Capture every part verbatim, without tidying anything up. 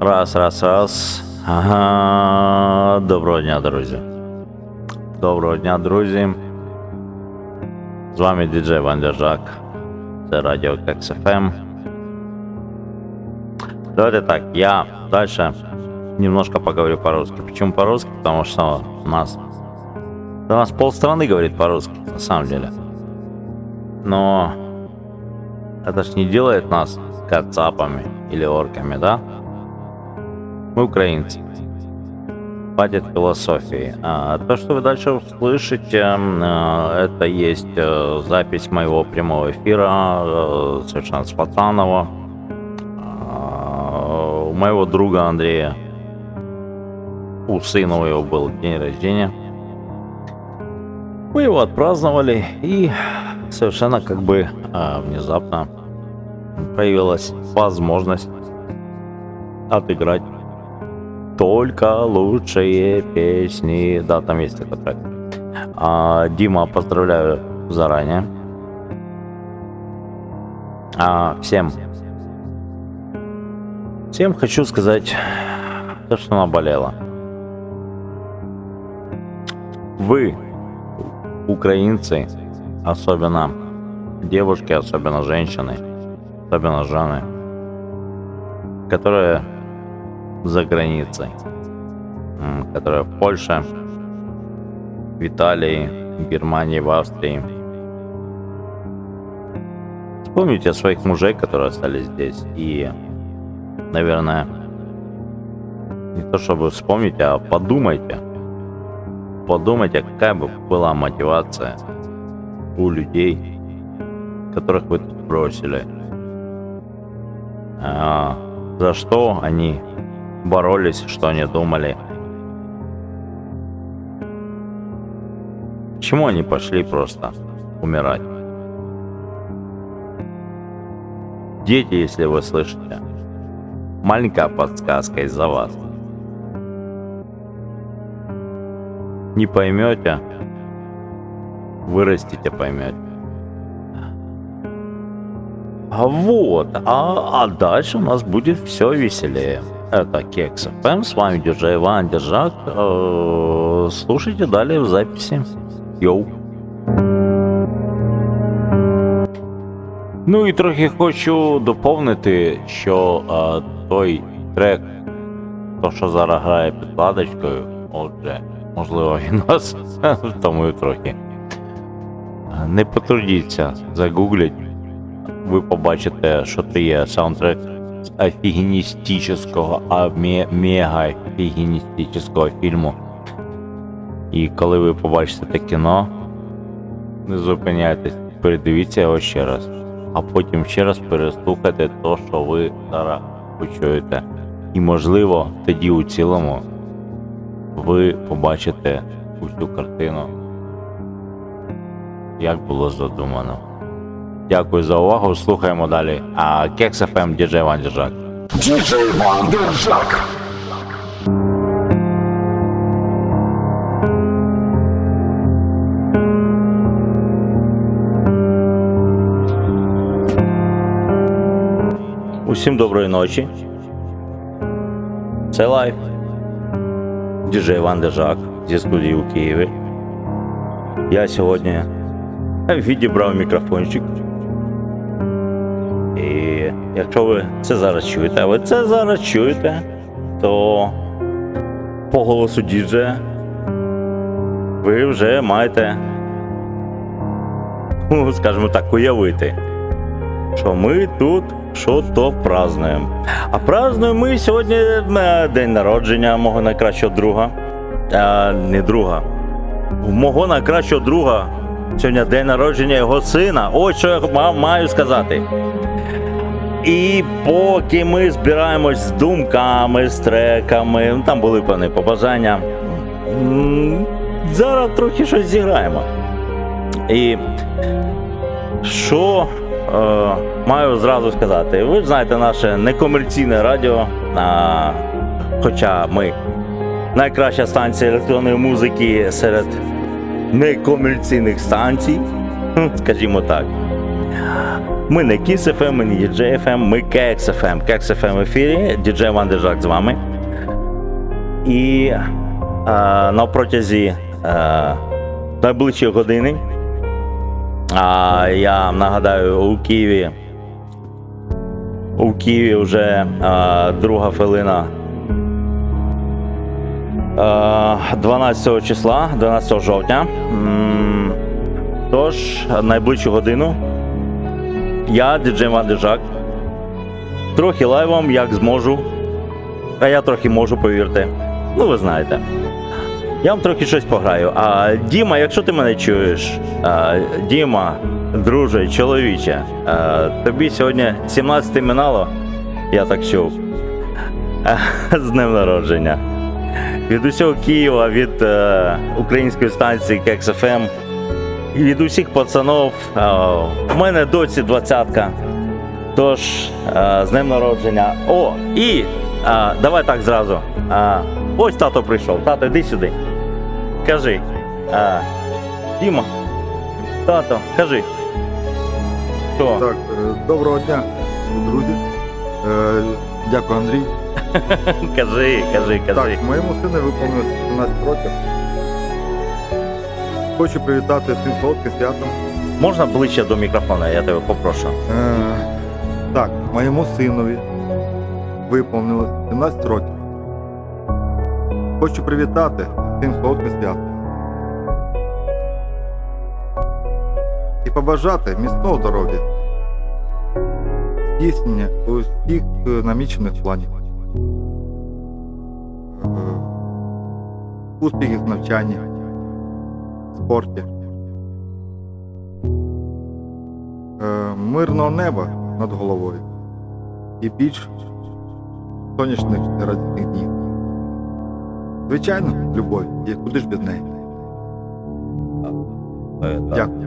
Раз, раз, раз. Ага. Доброго дня, друзі. Доброго дня, друзі. З вами діджей Іван Держак. Це радіо Кекс Еф Ем. Давайте так, я дальше немножко поговорю по-русски. Почему по-русски? Потому что у нас, у нас полстраны говорит по-русски, на самом деле. Но это ж не делает нас кацапами или орками, да? Мы украинцы. Хватит философии. А то, что вы дальше услышите, это есть запись моего прямого эфира совершенно спонтанного у моего друга Андрея. У сына у него был день рождения. Мы его отпраздновали, и совершенно как бы внезапно появилась возможность отыграть только лучшие песни. Да, там есть такой трек. А, Дима, поздравляю заранее. А, всем. Всем хочу сказать то, что наболело. Вы, украинцы, особенно девушки, особенно женщины, особенно жены, которые за границей, которая в Польше, в Италии, в Германии, в Австрии. Вспомните своих мужей, которые остались здесь, и, наверное, не то чтобы вспомните, а подумайте, подумайте, какая бы была мотивация у людей, которых вы тут бросили, а за что они боролись, что они думали. Почему они пошли просто умирать? Дети, если вы слышите, маленькая подсказка из-за вас. Не поймете, вырастите, поймете. А вот, а, а дальше у нас будет все веселее. Это Кекс Эф Эм, с вами диджей Иван Держак. Слушайте далее в записи. Йоу. Ну і трохи хочу доповнити, що а, той трек, то що зараз грає під ладочкою, отже, можливо, він нас втомив трохи. Не потрудіться, загугліть, ви побачите, що це є саундтрек з офігеністичного, а мега-офігеністичного фільму. І коли ви побачите те кіно, не зупиняйтесь, передивіться його ще раз, а потім ще раз переслухайте то, що ви зараз почуєте. І, можливо, тоді у цілому ви побачите усю картину, як було задумано. Дякую за увагу, слухаємо далі. А Кекс Еф Ем, діджей Іван Держак. Діджей Іван Держак. Усім доброї ночі. Це лайв. Діджей Іван Держак зі студії у Києві. Я сьогодні відібрав мікрофончик. І якщо ви це зараз чуєте, а ви це зараз чуєте, то по голосу діджея ви вже маєте, ну, скажімо так, уявити, що ми тут що-то празднуємо. А празднуємо ми сьогодні день народження мого найкращого друга. А, не друга. Мого найкращого друга. Сьогодні день народження його сина. Ось що я маю сказати. І поки ми збираємось з думками, з треками, ну, там були певні побажання, зараз трохи щось зіграємо. І що е, маю зразу сказати? Ви ж знаєте наше некомерційне радіо, а, хоча ми найкраща станція електронної музики серед некомерційних станцій, скажімо так. Ми не Kiss еф ем, ми не ді джей еф ем, ми кекс еф ем. кекс еф ем в ефірі, діджей Іван Держак з вами. І а, на протязі а, найближчої години, а я нагадаю, у Києві у Києві вже а, друга хвилина а, дванадцятого числа, дванадцятого жовтня. М-м, тож, найближчу годину я, діджей Іван Держак, трохи лайвом, як зможу, а я трохи можу, повірте. Ну, ви знаєте. Я вам трохи щось пограю. А, Діма, якщо ти мене чуєш, а, Діма, друже, чоловіче, а, тобі сьогодні сімнадцяте минало, я так чув, а, з днем народження. Від усього Києва, від а, української станції кекс еф ем, від усіх пацанов, а, в мене досі двадцятка, тож а, з днем народження. О, і а, давай так зразу. А, ось тато прийшов. Тато, йди сюди. Кажи. А, Діма. Тато, кажи. Хто? Так, доброго дня, друзі. Е, дякую, Андрій. кажи, кажи, кажи. Так, моєму сину виповнилося сімнадцять років. Хочу привітати з цим солодким святом. Можна ближче до мікрофона? Я тебе попрошу. Е, так, моєму синові виповнилося сімнадцять років. Хочу привітати з цим солодким святом. І побажати міцного здоров'я, здійснення усіх намічених планів, успіхів в навчанні, спорті, мирного неба над головою і більш сонячних та радісних днів. Звичайно, любов, і куди ж без неї. Дякую.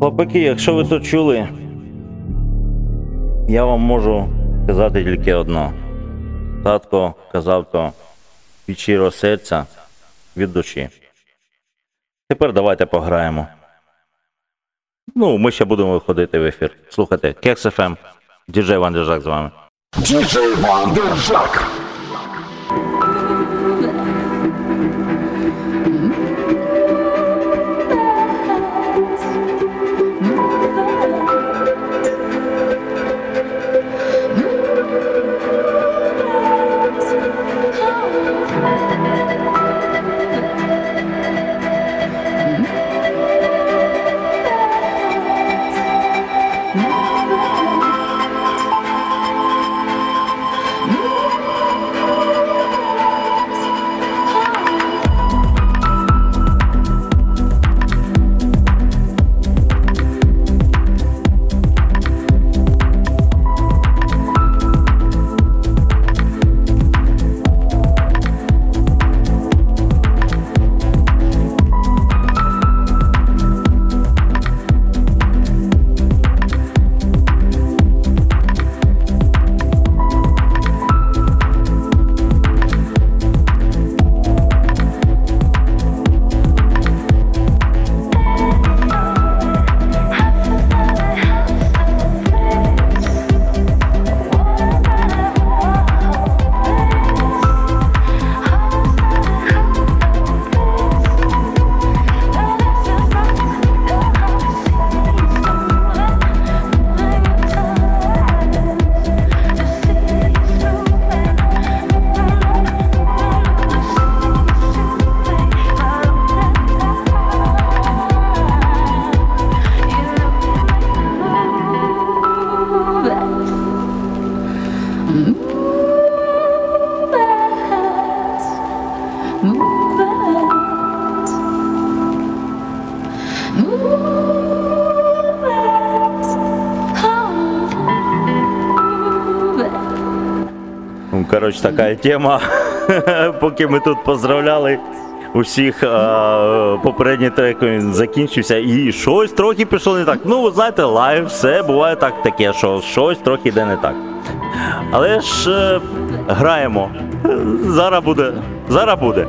Хлопаки, якщо ви то чули, я вам можу сказати тільки одно. Татко казав то від щирого серця, від душі. Тепер давайте пограємо. Ну, ми ще будемо виходити в ефір. Слухайте, кекс еф ем, діджей Іван Держак з вами. діджей Іван Держак! Короче, така тема, поки ми тут поздравляли усіх, а, попередній трек він закінчився і щось трохи пішло не так. Ну, ви знаєте, лайв, все буває так таке, що щось трохи йде не так. Але ж е, граємо. Зараз буде. Зараз буде.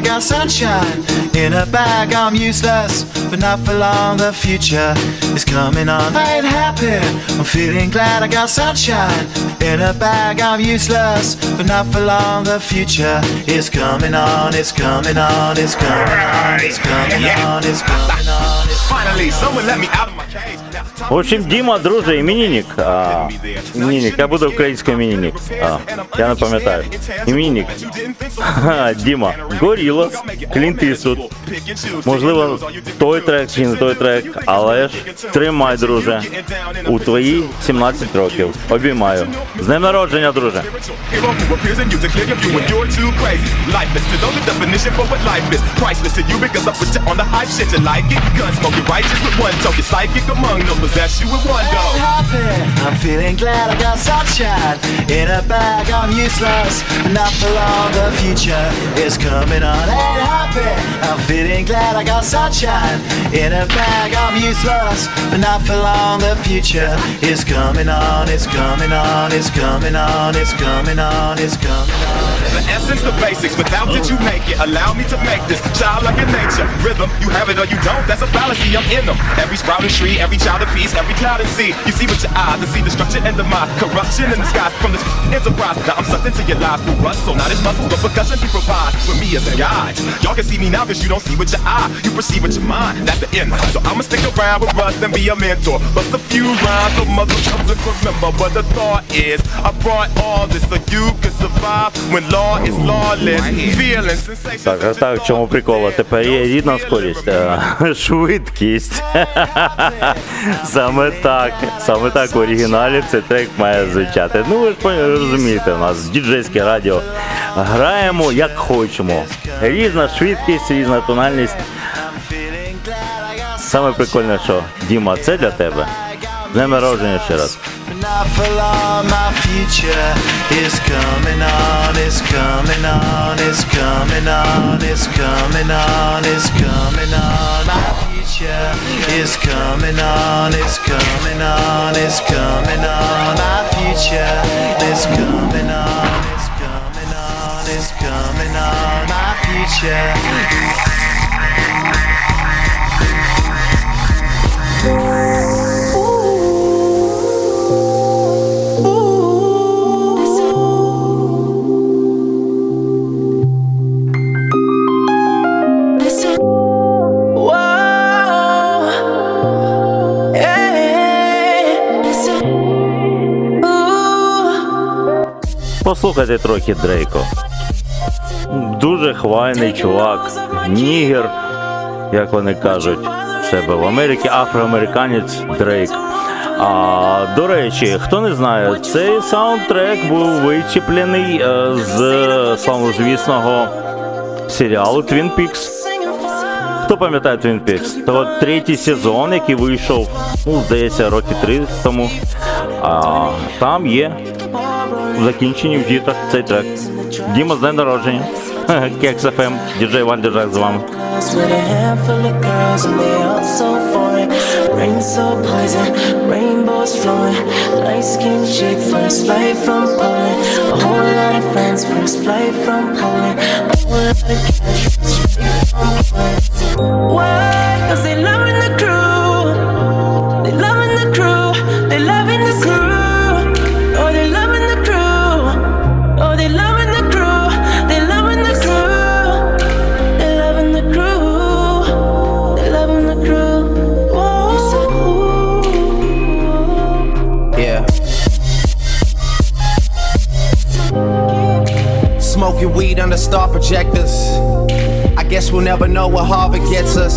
I got sunshine in a bag, I'm useless, but not for long, the future is coming on. I ain't happy, I'm feeling glad I got sunshine in a bag, I'm useless, but not for long, the future is coming on, it's coming on, it's coming on, it's coming on, it's coming on. Finally, someone let me out of my cage. В общем, Дима, друже, именинник. А, именинник, я буду украинский именинник. А, я напоминаю. Именинник. А, Дима. Горілас, Клінт Іствуд. Можливо, той трек чи не той трек, але ж тримай, друже. У твої сімнадцять років. Обіймаю. З днем народження, друже. Possess you with one dough. I'm feeling glad I got sunshine in a bag, I'm useless, not for long, the future is coming on. Ain't happy, I'm feeling glad I got sunshine in a bag, I'm useless, but not for long, the future is coming on, it's coming on, it's coming on, it's coming on, it's coming on. The essence, the basics, without it you make it. Allow me to make this child like a nature. Rhythm, you have it or you don't, that's a fallacy, I'm in them. Every sprouting tree, every child of peace, every cloud and sea. You see with your eyes and see destruction and demise. Corruption in the skies from this enterprise. Now I'm sucked into your lies through rust, so not as muscles, but percussion you provide with me as a guide. Y'all can see me now cause you don't see with your eye. You perceive with your mind, that's the end. So I'ma stick around with rust and be a mentor. Bust a few rhymes so motherfuckers can remember what the thought is. I brought all this so you could survive when law is lawless. Feeling sensations. Так, а так в чому прикол? Тепер є рідна скорість, швидкість. Саме так, саме так в оригіналі цей трек має звучати. Ну ви ж розумієте, у нас діджейське радіо. Граємо як хочемо. Різна швидкість, різна тональність. Саме прикольне, що Діма, це для тебе. З днем народження ще раз. It's coming on, it's coming on, it's coming on, our future. It's coming on, it's coming on, it's coming on, our future. Ooh, ooh, ooh. послухайте трохи Дрейко. Дуже хвайний чувак, нігер, як вони кажуть в себе в Америці, афроамериканець Дрейк. А, до речі, хто не знає, цей саундтрек був вичіплений е, з славнозвісного серіалу Twin Peaks. Хто пам'ятає Twin Peaks? То от третій сезон, який вийшов, ну, здається, роки три тому, а, там є в закінченні в дітах цей трек. Діма, з днем народження. Кекс ФМ, діджей Ван Держак з вами. With a handful of girls and they all so foreign. Rain so poison, rainbows flowing. Light skin chick, first flight from Poland. A whole lot of friends, first flight from Poland. A whole lot of cash, first flight from Poland. Why? Cause they loving the crew. They loving the crew. They loving the crew. Oh, they loving the crew. Oh, they loving. Smoking weed under star projectors. I guess we'll never know what Harvard gets us.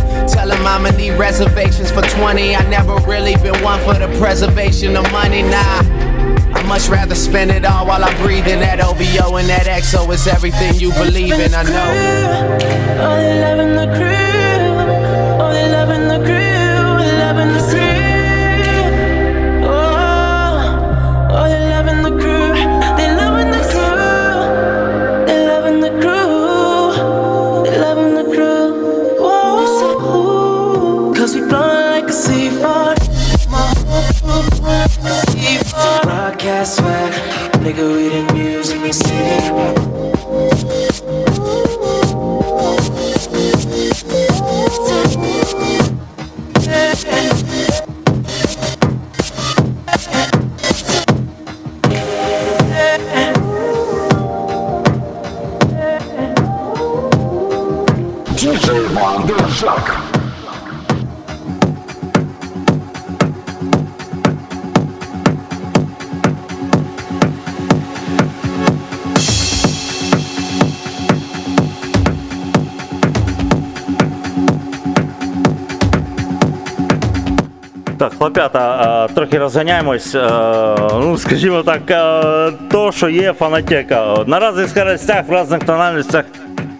Tell him I'ma need reservations for twenty. I never really been one for the preservation of money, nah. I much rather spend it all while I'm breathing. That O V O and that X O is everything you believe in, I know. Oh, they loving the crew. Oh, they loving the crew. Loving the crew. Broadcast swag, nigga, we the news in the city. ді джей Ван Держак. Так, хлопята, трохи розганяємось, ну, скажімо так, то, що є фанатека. На різних скоростях, в різних тональностях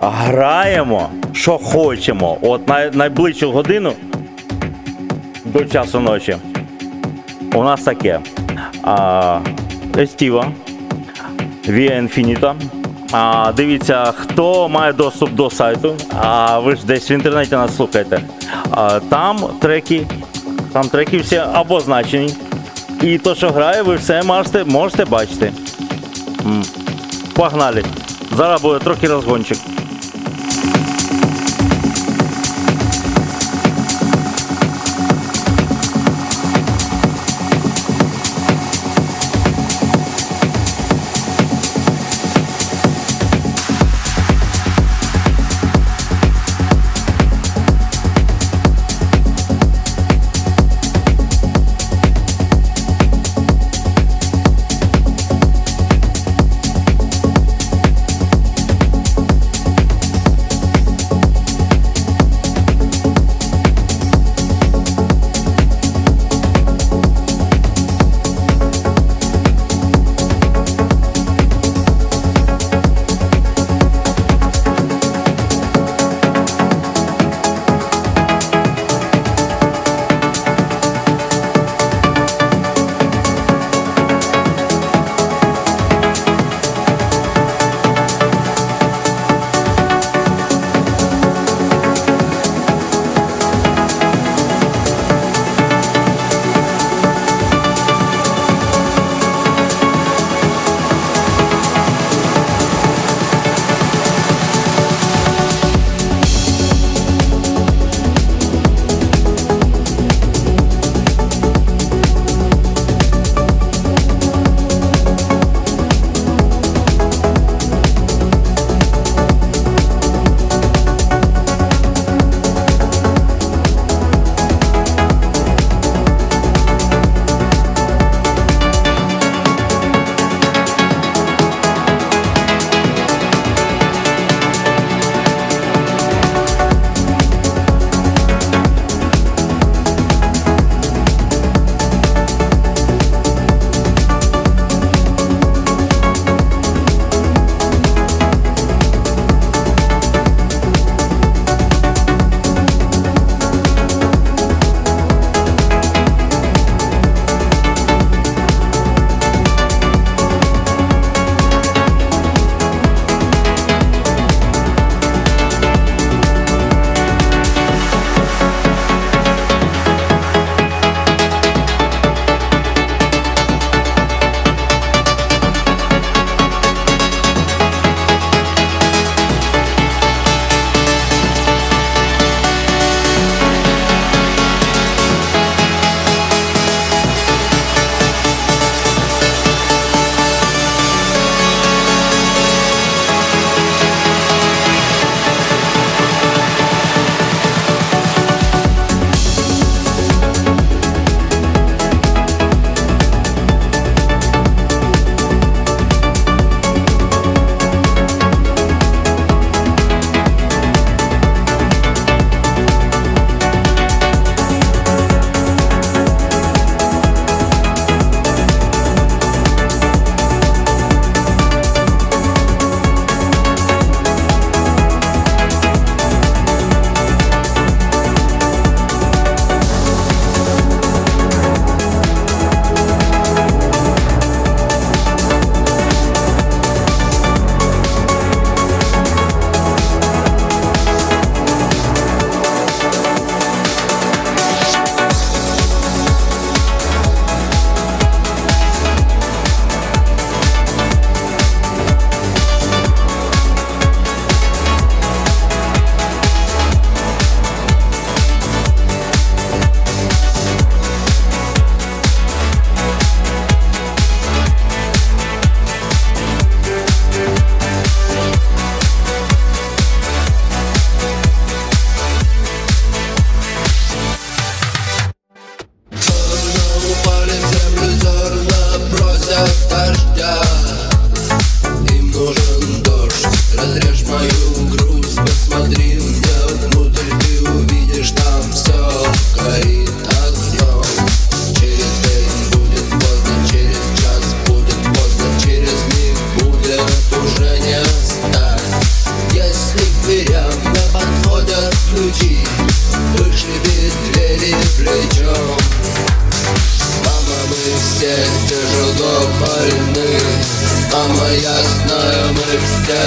граємо, що хочемо. От най- найближчу годину до часу ночі у нас таке. Естіва, Via Infinita. А, дивіться, хто має доступ до сайту, а ви ж десь в інтернеті нас слухаєте. А, там треки. Там треки всі обозначені. І то, що грає, ви все можете, можете бачити. М-м. Погнали. Зараз буде трохи розгончик.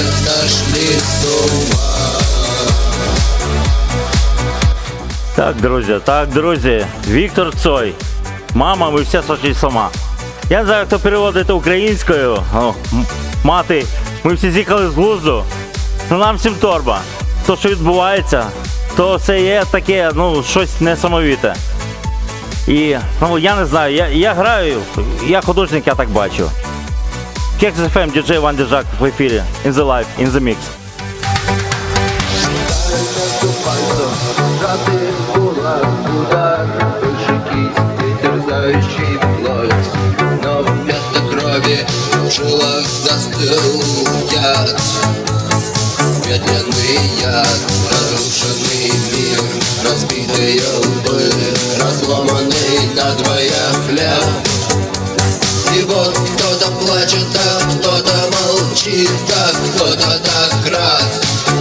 страшні слова. Так, друзі, так, друзі, Віктор Цой, мама, ми всі сошли з ума. Я не знаю, хто переводить українською. О, мати, ми всі з'їхали з глузду, ну нам всім торба. То, що відбувається, то все є таке, ну, щось несамовите. І, ну, я не знаю, я, я граю, я художник, я так бачу. Kexx еф ем, діджей Іван Діжак в ефірі, in the life, in the mix. Но вместо крови в жилах застыл яд, медленный яд, разрушенный мир, разбитые лбы, разломанный надвое хлеб. И вот кто-то плачет, а кто-то молчит, а кто-то так рад,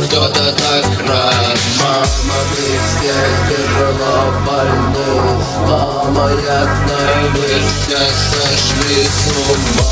кто-то так рад. Мама, мы все тяжело больны, мама, я знаю, мы все сошли с ума.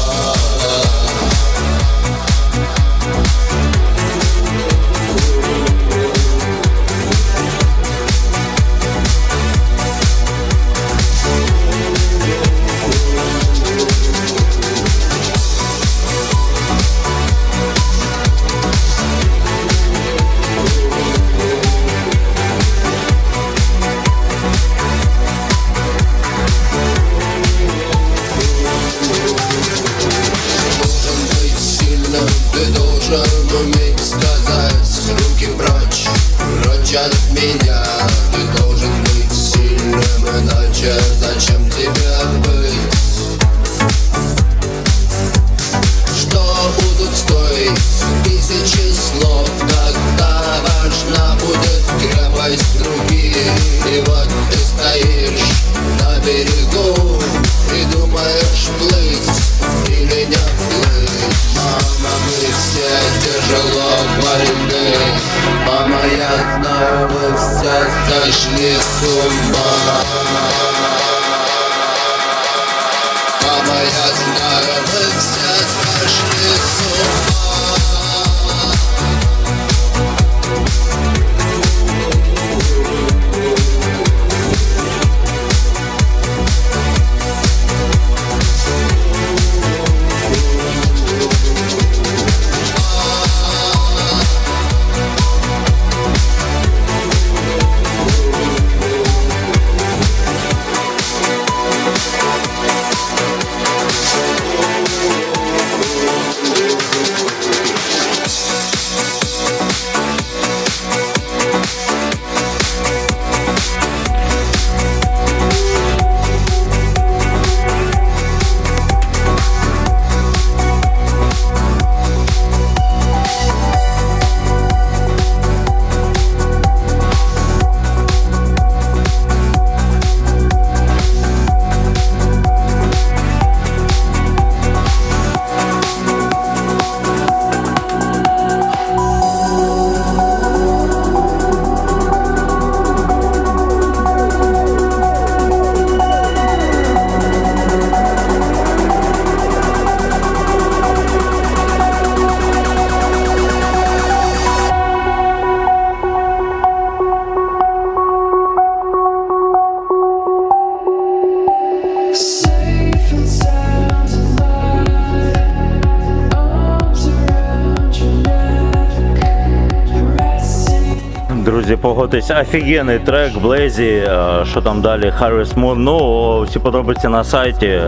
Погодьтесь, офігенний трек, Блезі, що там далі, Harvest Moon, ну, всі подробиці на сайті.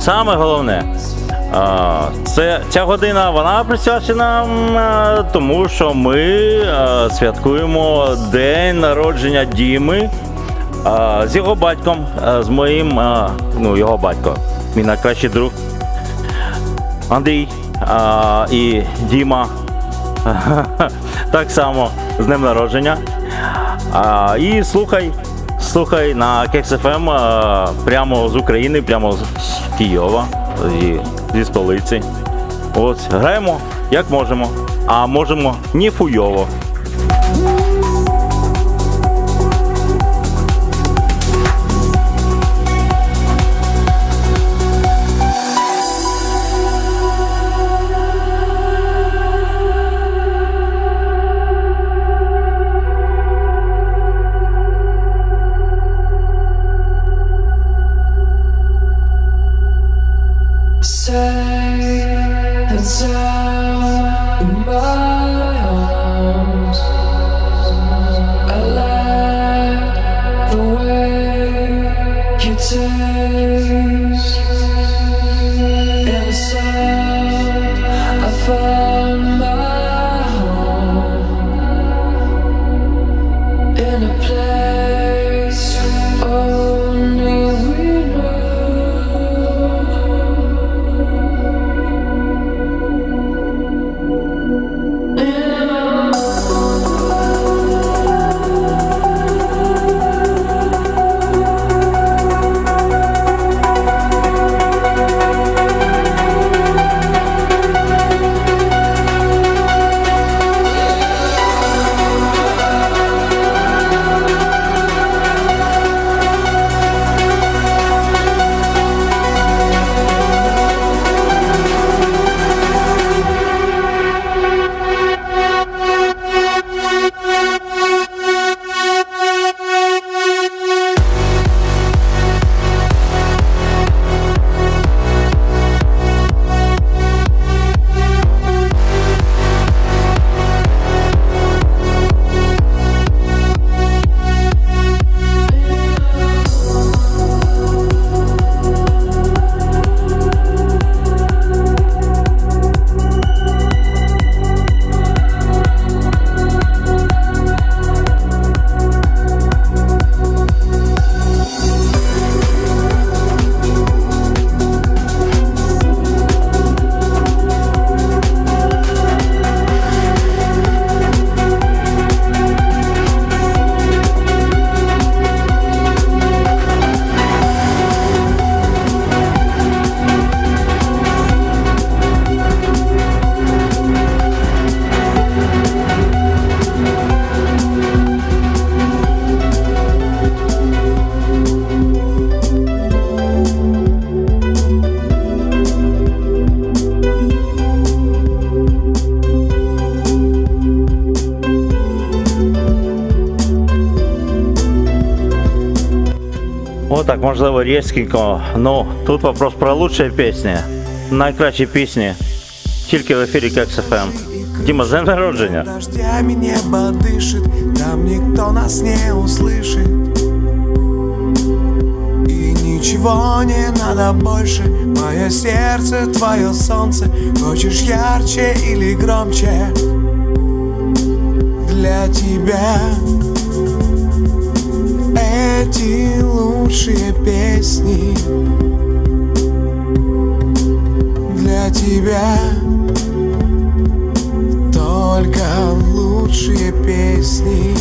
Саме головне, це, ця година, вона присвячена тому, що ми святкуємо день народження Діми з його батьком, з моїм, ну, його батько, мій найкращий друг Андрій і Діма. Так само з днем народження. А, і слухай, слухай на Kexx еф ем а, прямо з України, прямо з Києва, і, зі столиці. От, граємо як можемо, а можемо ніфуйово. Ну так, можливо, різкенько. Ну, тут вопрос про лучші пісні, найкращі пісні, тільки в ефірі «Кекс.ФМ». Дима, с днем рождения! Дождями небо дышит, там никто нас не услышит. И ничего не надо больше, мое сердце, твое солнце. Хочешь ярче или громче? Для тебя эти лучшие песни. Для тебя только лучшие песни.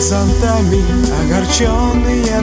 Зонтами, огорченные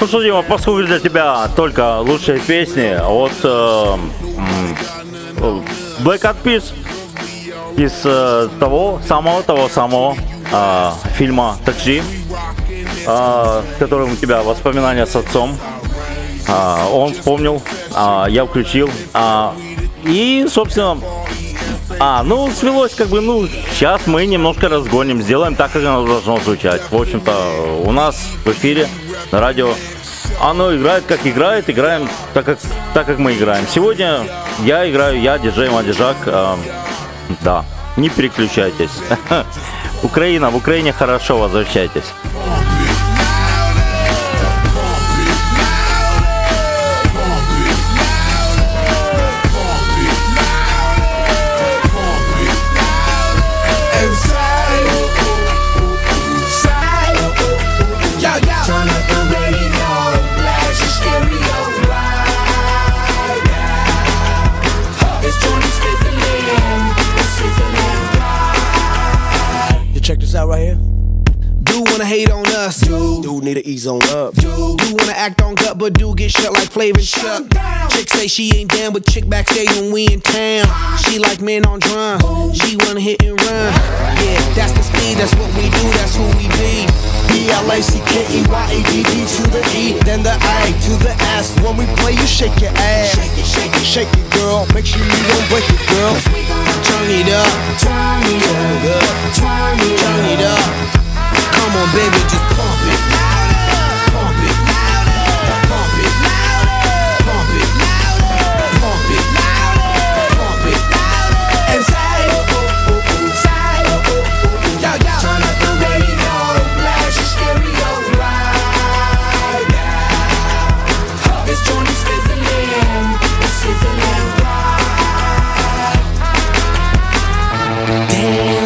Ну что, Дима, поскольку для тебя только лучшие песни от э, Black Eyed Peas из э, того самого того самого э, фильма «Такси», э, который у тебя воспоминания с отцом, э, он вспомнил, э, я включил, э, и собственно. А, ну, свелось как бы, ну, сейчас мы немножко разгоним, сделаем так, как оно должно звучать. В общем-то, у нас в эфире на радио оно играет, как играет, играем так, как, так, как мы играем. Сегодня я играю, я, диджей Мадежак, э, да, не переключайтесь. Украина, в Украине хорошо, возвращайтесь. Check this out right here. Do wanna hate on us? dude need to ease on up. Dude, you wanna act on gut, but dude get shut like Flavor Chuck. Chick say she ain't down, but chick backstage when we in town. She like men on drum, she wanna hit and run. Yeah, that's the speed, that's what we do, that's who we be. B L A C K E Y A D D to the E, then the A to the S. When we play, you shake your ass. Shake it, shake it, shake it, girl. Make sure you don't break it, girl. Turn it up, turn it up, turn it up, turn it up. Come on, baby, just pump it. Pump it, pump it, pump it, pump it, pump it, and say, oh, oh, oh, say, oh, oh, oh. Yo, yo, turn up the radio, blast your stereo right now. This joint is fizzling, it's sizzling right. Damn.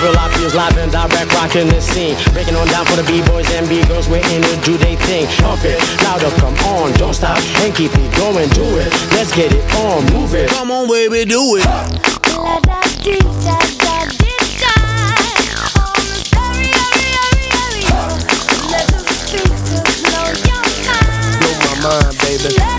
Philadelphia's live and direct, rocking the scene. Breaking on down for the b-boys and b-girls, we're in it, do they think? Pump it, louder, come on, don't stop, and keep it going, do it. Let's get it on, move it. Come on, baby, do it. Blow my mind, baby. Come on, yeah.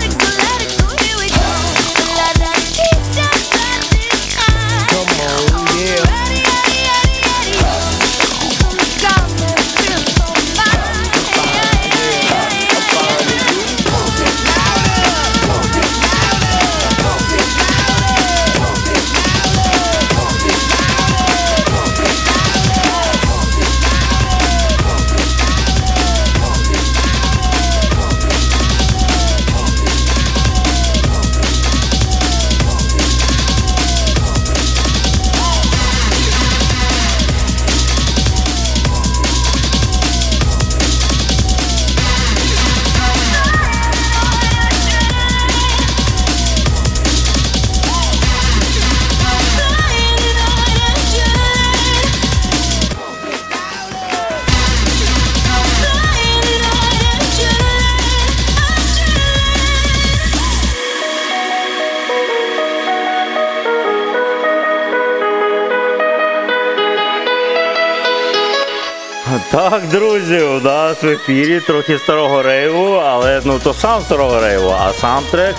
Так, друзі, у нас в ефірі трохи старого рейву, але ну то сам старого рейву, а сам трек,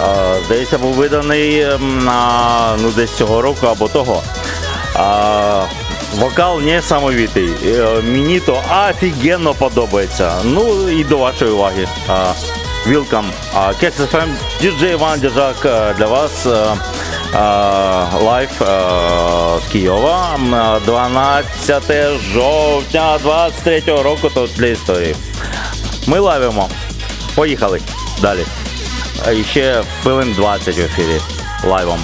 а, здається, був виданий на, ну, десь цього року або того. А, вокал несамовитий, мені то офігенно подобається. Ну і до вашої уваги. А, welcome, Кекс Еф Ем, ді джей Іван Держак для вас. Лайв uh, uh, з Києва, дванадцяте жовтня двадцять третього року, то для історії. Ми лавимо. Поїхали далі. І ще хвилин двадцять в ефірі лайвом.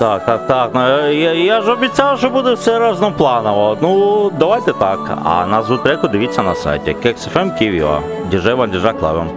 Так, так, так. Я, я ж обіцяв, що буде все разнопланово. Ну, давайте так. А назву треку дивіться на сайті кекс точка еф ем точка київ точка ю а. Діджей Ван Діжа Клавем.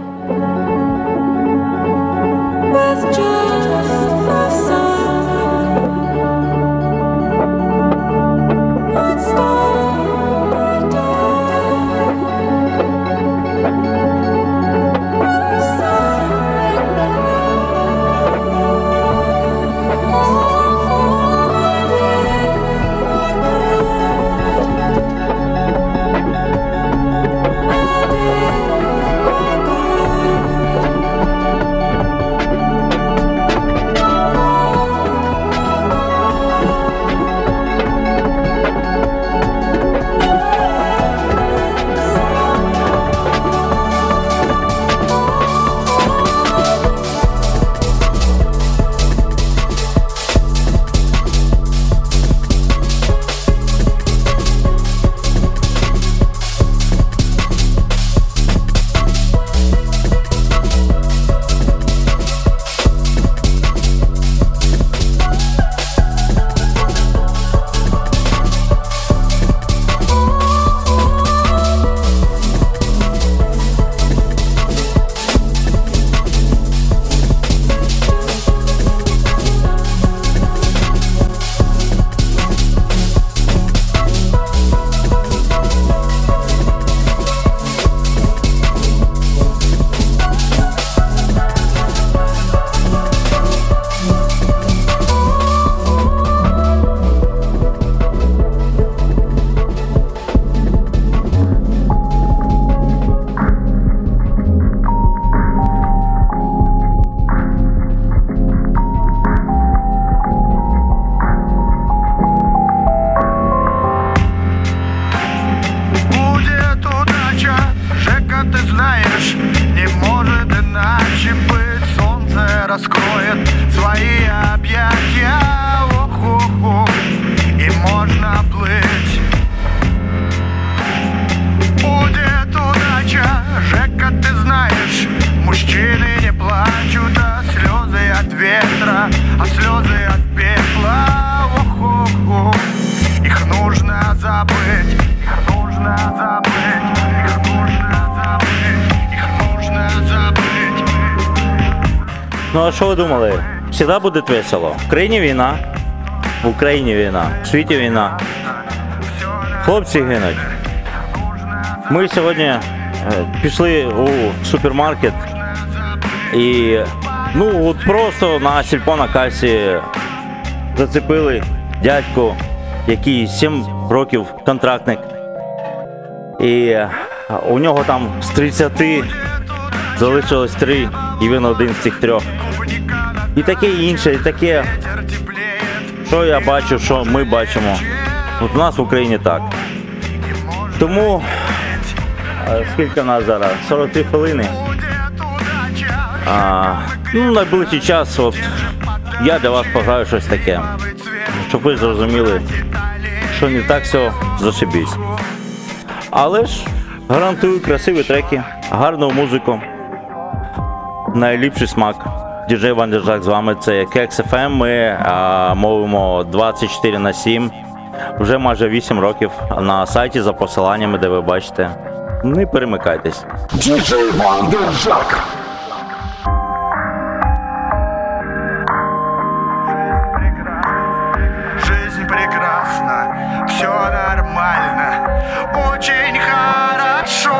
Ну а що ви думали? Всегда буде весело. В країні війна, в Україні війна, в світі війна. Хлопці гинуть. Ми сьогодні е, пішли у супермаркет і ну от просто на сільпо на касі зацепили дядьку, який сім років контрактник. І у нього там з тридцяти залишилось три, і він один з цих трьох. І таке інше, і таке, що я бачу, що ми бачимо. От у нас в Україні так. Тому, скільки в нас зараз? сорок три хвилини. А, ну, найближчий час, от, я для вас пограю щось таке, щоб ви зрозуміли, що не так все зашибісь. Але ж гарантую красиві треки, гарну музику, найліпший смак. Діджей Ван Держак з вами, це кекс точка еф ем, ми а, мовимо двадцять чотири на сім, вже майже вісім років на сайті за посиланнями, де ви бачите. Не перемикайтесь. Діджей Ван Держак. Жизнь прекрасна, все нормально, очень хорошо.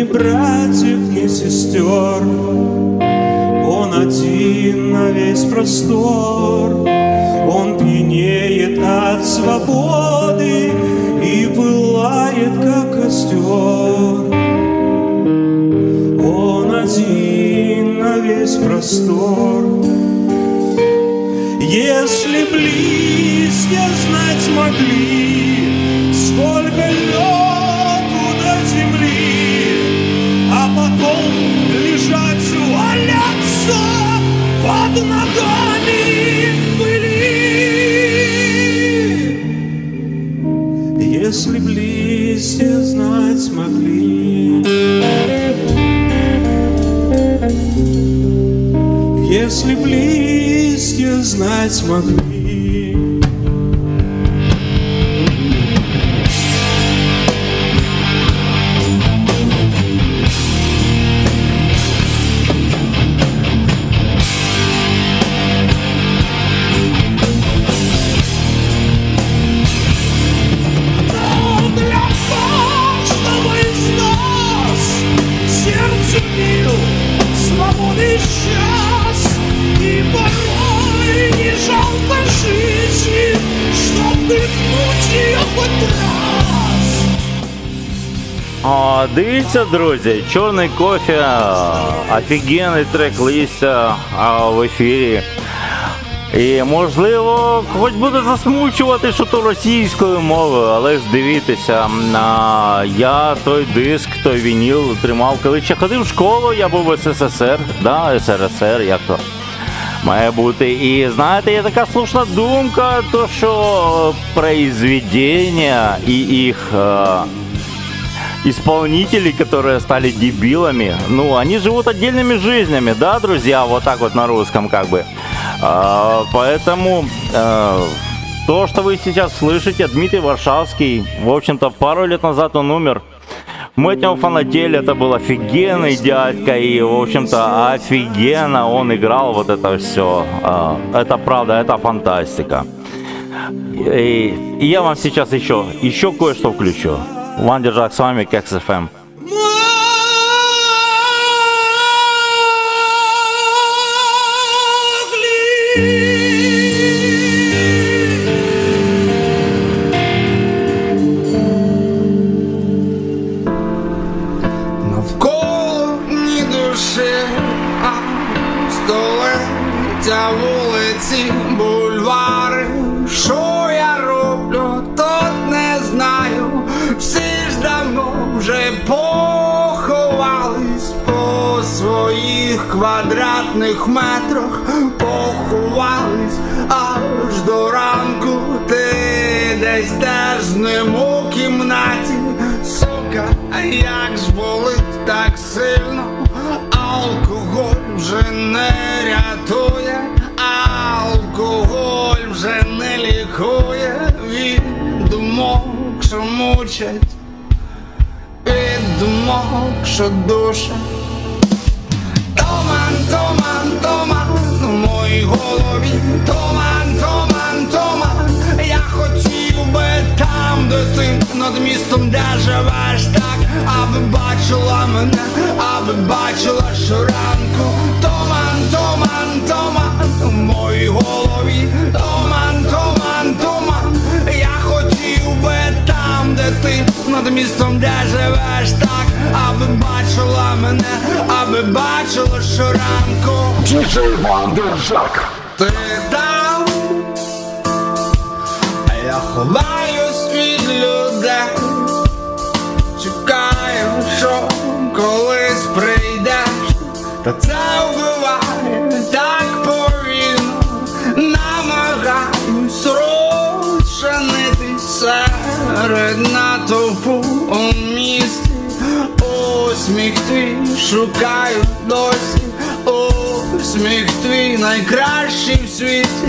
ни братьев, ни сестер. Он один на весь простор. Он пьянеет от свободы и пылает, как костер. Он один на весь простор. Если близко знать могли, сколько лёгу до земли, а потом лежать, валяться под ногами в пыли. Если близко знать могли, если близко знать могли. А, дивіться, друзі, «Чорний кофе», офігенний трек-лист в ефірі. І, можливо, хоч буде засмучувати, що то російською мовою, але ж дивіться, я той диск, той вініл тримав, коли ще ходив в школу, я був в СССР, да, СРСР, як то має бути. І, знаєте, є така слушна думка, то, що произведення і їх... исполнители, которые стали дебилами, ну, они живут отдельными жизнями, да, друзья, вот так вот на русском, как бы. А, поэтому а, то, что вы сейчас слышите, Дмитрий Варшавский, в общем-то, пару лет назад он умер. Мы от него фанатели, это был офигенный дядька, и, в общем-то, офигенно он играл вот это все. А, это правда, это фантастика. И, и я вам сейчас еще, еще кое-что включу. Ван Держак с вами, Кекс ФМ. Навколо ні душі, а століття, вулиці, бульвари. Що я роблю, тут не знаю. Всі ж давно вже поховались по своїх квадратних метрах, поховались аж до ранку. Ти десь теж з ним у кімнаті. Сука, як ж болить так сильно. Алкоголь вже не рятує, алкоголь вже не лікує від думок, що мучать, від думок, що душа. Туман, туман, туман в моїй голові. Туман, туман, туман. Я хотів би там, де ти, над містом, де живеш так, аби бачила мене, аби бачила щоранку. Туман, туман, туман в моїй голові. Туман, туман, туман. Я хотів би там, де ти, над містом, де живеш так, аби бачила мене, аби бачила щоранку. Діджей Ван Держак. Ти там, а я ховаюсь від людей, чекаю, що колись прийдеш. Та це вбиває так повільно, намагаюсь розчинитися серед натовпу у місті. Усміх твій шукаю досі, усміх твій найкращий в світі.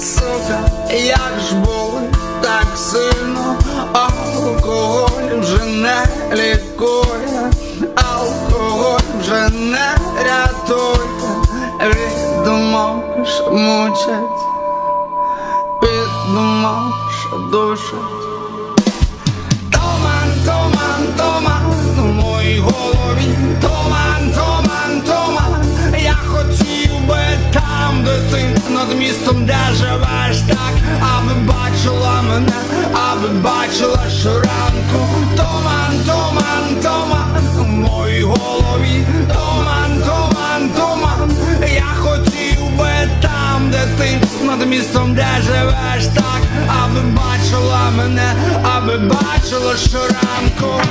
Сука, як ж болить так сильно, алкоголь вже не лікує, алкоголь вже не рятує, від думок, що мучать, від думок, що душать. Туман, туман, туман в моїй голові. Роман, Роман, Роман, я хотів би там, де ти над містом, де живеш, так, аби бачила мене, аби бачила щоранку. Туман, туман, туман в моїй голові, туман, туман, туман, я хотів би там, де ти над містом, де живеш, так, аби бачила мене, аби бачила щоранку.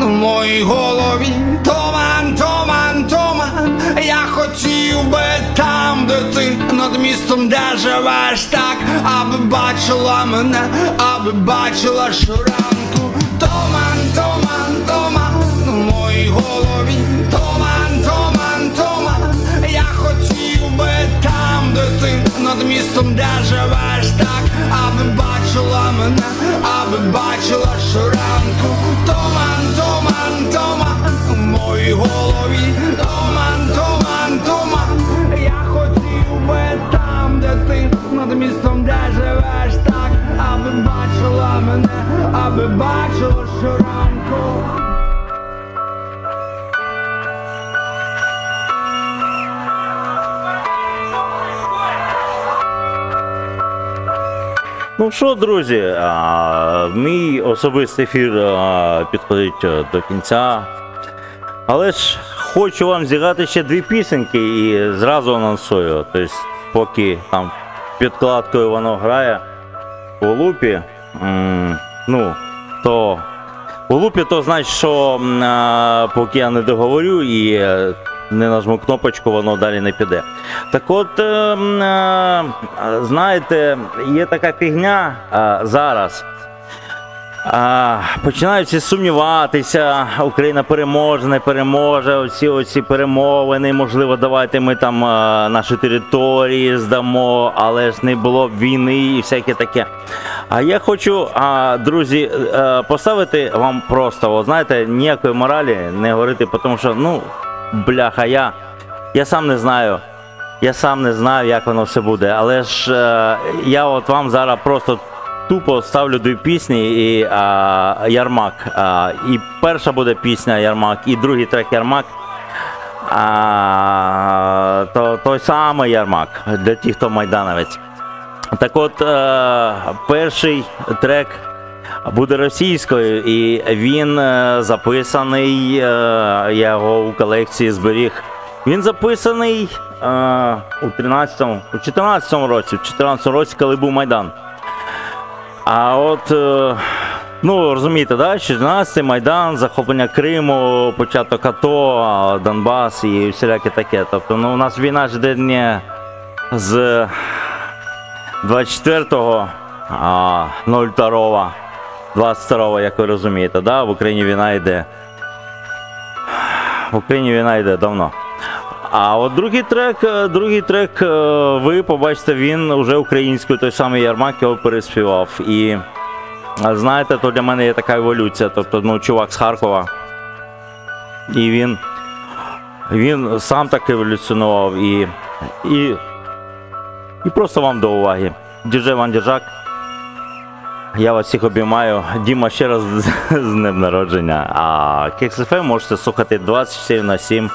В моїй голові туман, туман, туман, я хотів би там, де ти над містом, де живеш, так, аби бачила мене, аби бачила щоранку. Туман, туман, туман в моїй голові, туман, туман, туман, я хотів би там, де ти над містом, де живеш, так, аби бачила мене, аби бачила щоранку. Туман, туман, туман в моїй голові, туман, туман, туман, я хотів би там, де ти над містом, де живеш, так, аби бачила мене, аби бачила щоранку. Ну що, друзі, мій особистий ефір підходить до кінця, але ж хочу вам зіграти ще дві пісеньки і зразу анонсую. Тобто, поки там підкладкою воно грає у лупі, ну, то у лупі, то значить, що поки я не договорю і не нажму кнопочку, воно далі не піде. Так от, знаєте, є така фігня зараз. Починають всі сумніватися, Україна переможе, не переможе, оці оці перемовини, можливо, давайте ми там наші території здамо, але ж не було б війни і всяке таке. А я хочу, друзі, поставити вам просто, о, знаєте, ніякої моралі не говорити, тому що, ну, бляха, я, я сам не знаю, я сам не знаю, як воно все буде, але ж е, я от вам зараз просто тупо ставлю дві пісні і е, Ярмак, е, і перша буде пісня Ярмак, і другий трек Ярмак, е, то, той самий Ярмак, для тих, хто майдановець. Так от, е, перший трек буде російською, і він е, записаний, е, я його у колекції зберіг. Він записаний е, у тринадцятому, у чотирнадцятому році, в чотирнадцятому році, коли був Майдан. А от, е, ну, розумієте, да, чотирнадцятий, Майдан, захоплення Криму, початок АТО, Донбас і всіляке таке. Тобто, ну, у нас війна ж йде не з двадцять четвертого, другого двадцять другого, як ви розумієте, да? В Україні війна йде. В Україні війна йде давно. А от другий трек, другий трек, ви побачите, він уже українською, той самий Ярмак його переспівав. І знаєте, то для мене є така еволюція. Тобто, ну, чувак з Харкова. І він, він сам так еволюціонував. І, і, і просто вам до уваги. Діджей Ван Діжак. Я вас всіх обіймаю. Діма, ще раз з днем народження. А Кекс.ФМ можете слухати двадцять чотири на сім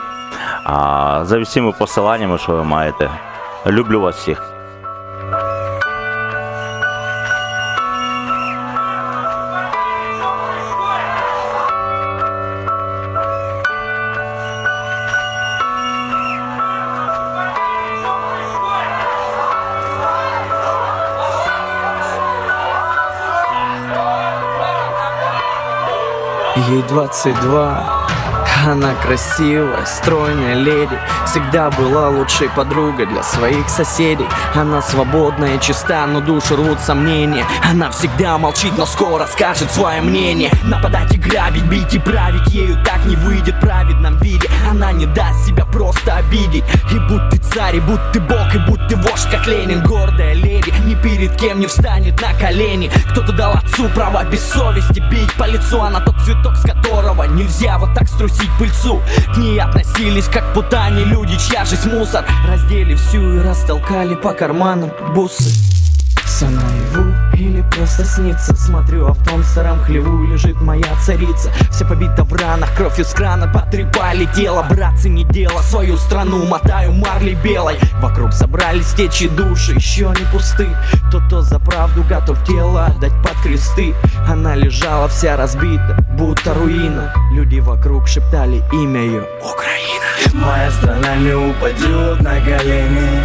а, за всіми посиланнями, що ви маєте. Люблю вас всіх. Ей двадцать два, Она красивая, стройная леди, всегда была лучшей подругой для своих соседей. Она свободная и чиста, но душу рвут сомнения. Она всегда молчит, но скоро скажет свое мнение. Нападать и грабить, бить и править ею так не выйдет в праведном виде. Она не даст себя просто обидеть. И будь ты царь, и будь ты бог, и будь ты вождь, как Ленин. Гордая леди ни перед кем не встанет на колени. Кто-то дал отцу право без совести бить по лицу. Она тот цветок, с которого нельзя вот так струсить пыльцу. К ней относились как будто они люди, чья жизнь мусор. Раздели всю и растолкали по карманам бусы. Все наяву или просто снится. Смотрю, а в том старом хлеву лежит моя царица. Вся побита в ранах, кровь из крана, потрепали тело. Братцы, не дело, свою страну мотаю марлей белой. Вокруг собрались течи души, еще не пусты. Тот-то за правду готов тело отдать под кресты. Она лежала вся разбита, будто руина. Люди вокруг шептали имя ее Украина. Моя страна не упадет на колени,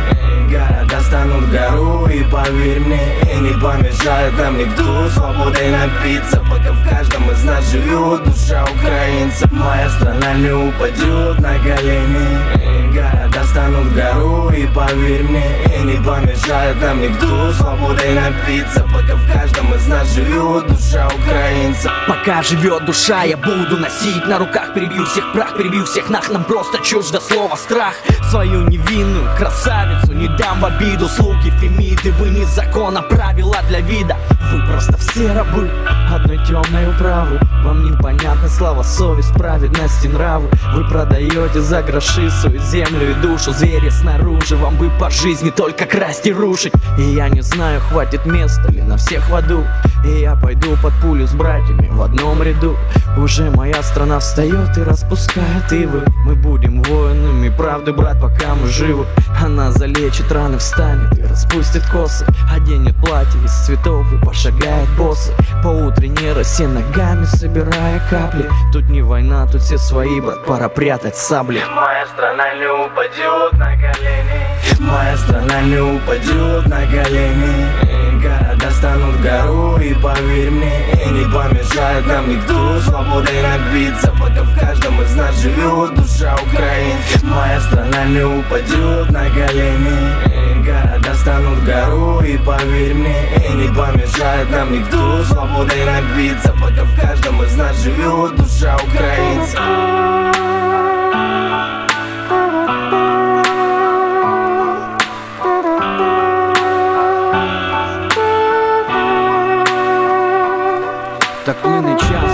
города станут гору, и поверь мне, не помешает нам никто свободой напиться, пока в каждом из нас живет душа украинца. Моя страна не упадет на колени, города станут гору, и поверь мне, не помешает нам никто свободой напиться, пока в каждом из нас живет душа украинца. Пока живет душа, я буду носить на руках, перебью всех прах, перебью всех нах, нам просто чуждо слово страх. Свою невинную красавицу не дам в обиду. Слуги фемиды, вы не закона, правила для вида. Вы просто все рабы одной темной управы. Вам непонятны слова совесть, праведность и нравы. Вы продаете за гроши свою землю и душу. Звери снаружи, вам бы по жизни только красть и рушить. И я не знаю, хватит места ли на всех в аду. И я пойду под пулю с братьями в одном ряду. Уже моя страна встает и распускает ивы. Мы будем воинами правды, брат, пока мы живы. Она залечит раны, встанет и распустит косы, оденет платье из цветов и пошагает боссы по утренней росе, ногами собирая капли. Тут не война, тут все свои, брат, пора прятать сабли. Моя страна не упадет на колени, моя страна не упадет на колени, города станут гору, и поверь мне, не помешает нам никто свободой напиться, пока в каждом из нас живет душа украинца. Моя страна не упадет на колени, города станут гору, и поверь мне, не помешает нам никто свободой напиться, пока в каждом из нас живет душа украинца. Так плине час,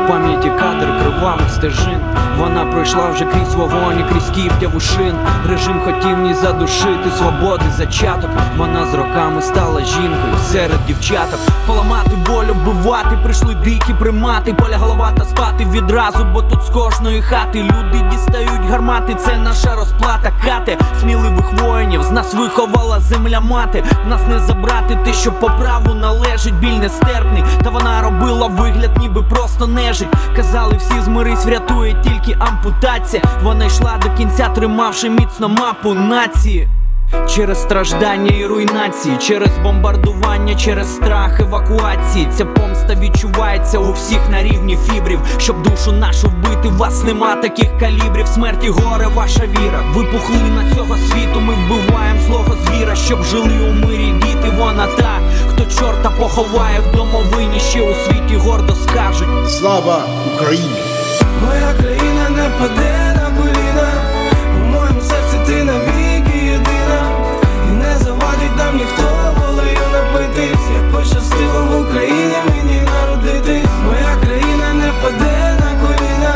в пам'яті кадр кривавих стежин. Вона пройшла вже крізь вогонь і крізь ків дявушин. Режим хотів ні задушити свободи зачаток. Вона з роками стала жінкою серед дівчаток. Поламати волю, вбивати прийшли дикі примати. Поля голова та спати відразу, бо тут з кожної хати люди дістають гармати. Це наша розплата, кате сміливих воїнів. З нас виховала земля мати. Нас не забрати те, що по праву належить. Біль нестерпний, та вона робила вигляд, ніби просто нежить. Казали всі, змирись, врятує тільки ампутація. Вона йшла до кінця, тримавши міцно мапу нації. Через страждання і руйнації, через бомбардування, через страх евакуації. Ця помста відчувається у всіх на рівні фібрів. Щоб душу нашу вбити, вас нема таких калібрів. Смерть і горе, ваша віра. Ви пухлина цього світу, ми вбиваєм злого звіра. Щоб жили у мирі діти, вона та, хто чорта поховає в домовині. Ще у світі гордо скажуть: слава Україні! Моя країна не паде на коліна, у моєму серці ти навіки єдина. І не завадить нам ніхто волею напитись, як пощастило в Україні мені народитись. Моя країна не паде на коліна,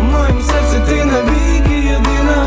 у моєму серці ти навіки єдина.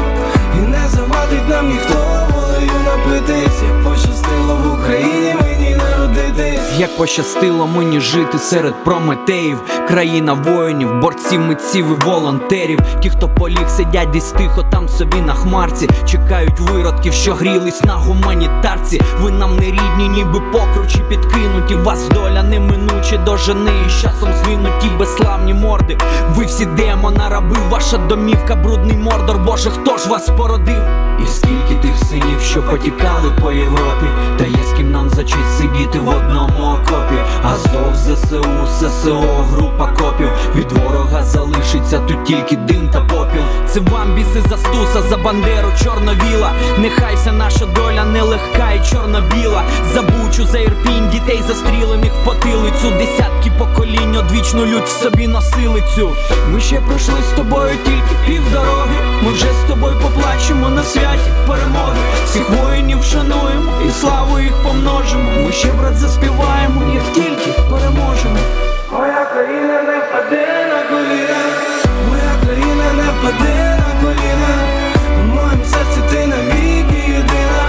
І не завадить нам ніхто волею напитись, як пощастило в Україні мені народитись. Як пощастило мені жити серед прометеїв. Країна воїнів, борців, митців і волонтерів. Ті, хто поліг, сидять десь тихо там собі на хмарці. Чекають виродків, що грілись на гуманітарці. Ви нам не рідні, ніби покручі підкинуті. Вас доля неминуче дожене і з часом звинуті безславні морди. Ви всі демона раби, ваша домівка брудний мордор. Боже, хто ж вас породив? І скільки тих синів, що потікали по Європі, та є з ким нам за честь сидіти в одному окопі. Азов, ЗСУ, ССО, група копів, від ворога залишиться тут тільки дим та попіл. Це вам біси за Стуса, за Бандеру чорновіла. Нехайся наша доля нелегка і чорно-біла. За Бучу, за Ірпінь, дітей застрілених в потилицю. Десятки поколінь одвічну лють в собі носили цю. Ми ще пройшли з тобою тільки півдороги, ми вже з тобою поплачемо на святі перемоги. Всіх воїнів шануємо і славу їх помножимо. Ми ще, брат, заспіваємо, як тільки переможемо. Моя країна не впаде на коліна, моя країна не впаде на коліна. У моєму серці ти навіки єдина,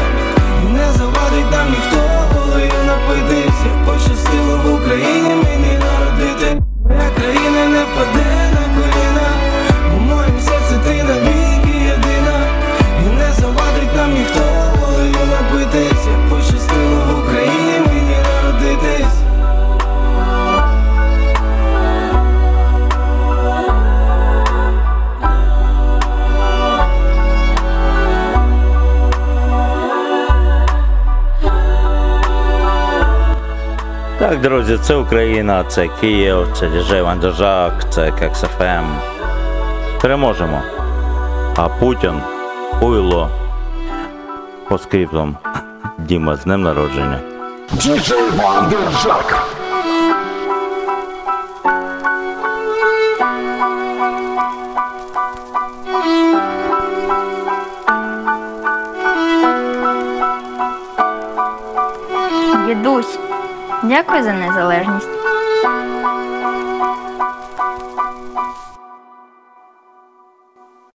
і не завадить нам ніхто, коли я напитився. Пощастило в Україні мені народити. Моя країна не впаде на коліна, у моєму серці ти навіки єдина, і не завадить нам ніхто, коли я напитився. Пощастило в Україні мені народитись. Так, друзі, це Україна, це Київ, це діджей Вандержак, це Кекс Еф Ем. Переможемо. А Путін, уйло, по скриптам. Діма, з днем народження. Діджей Вандержак. Дідусь, дякую за незалежність.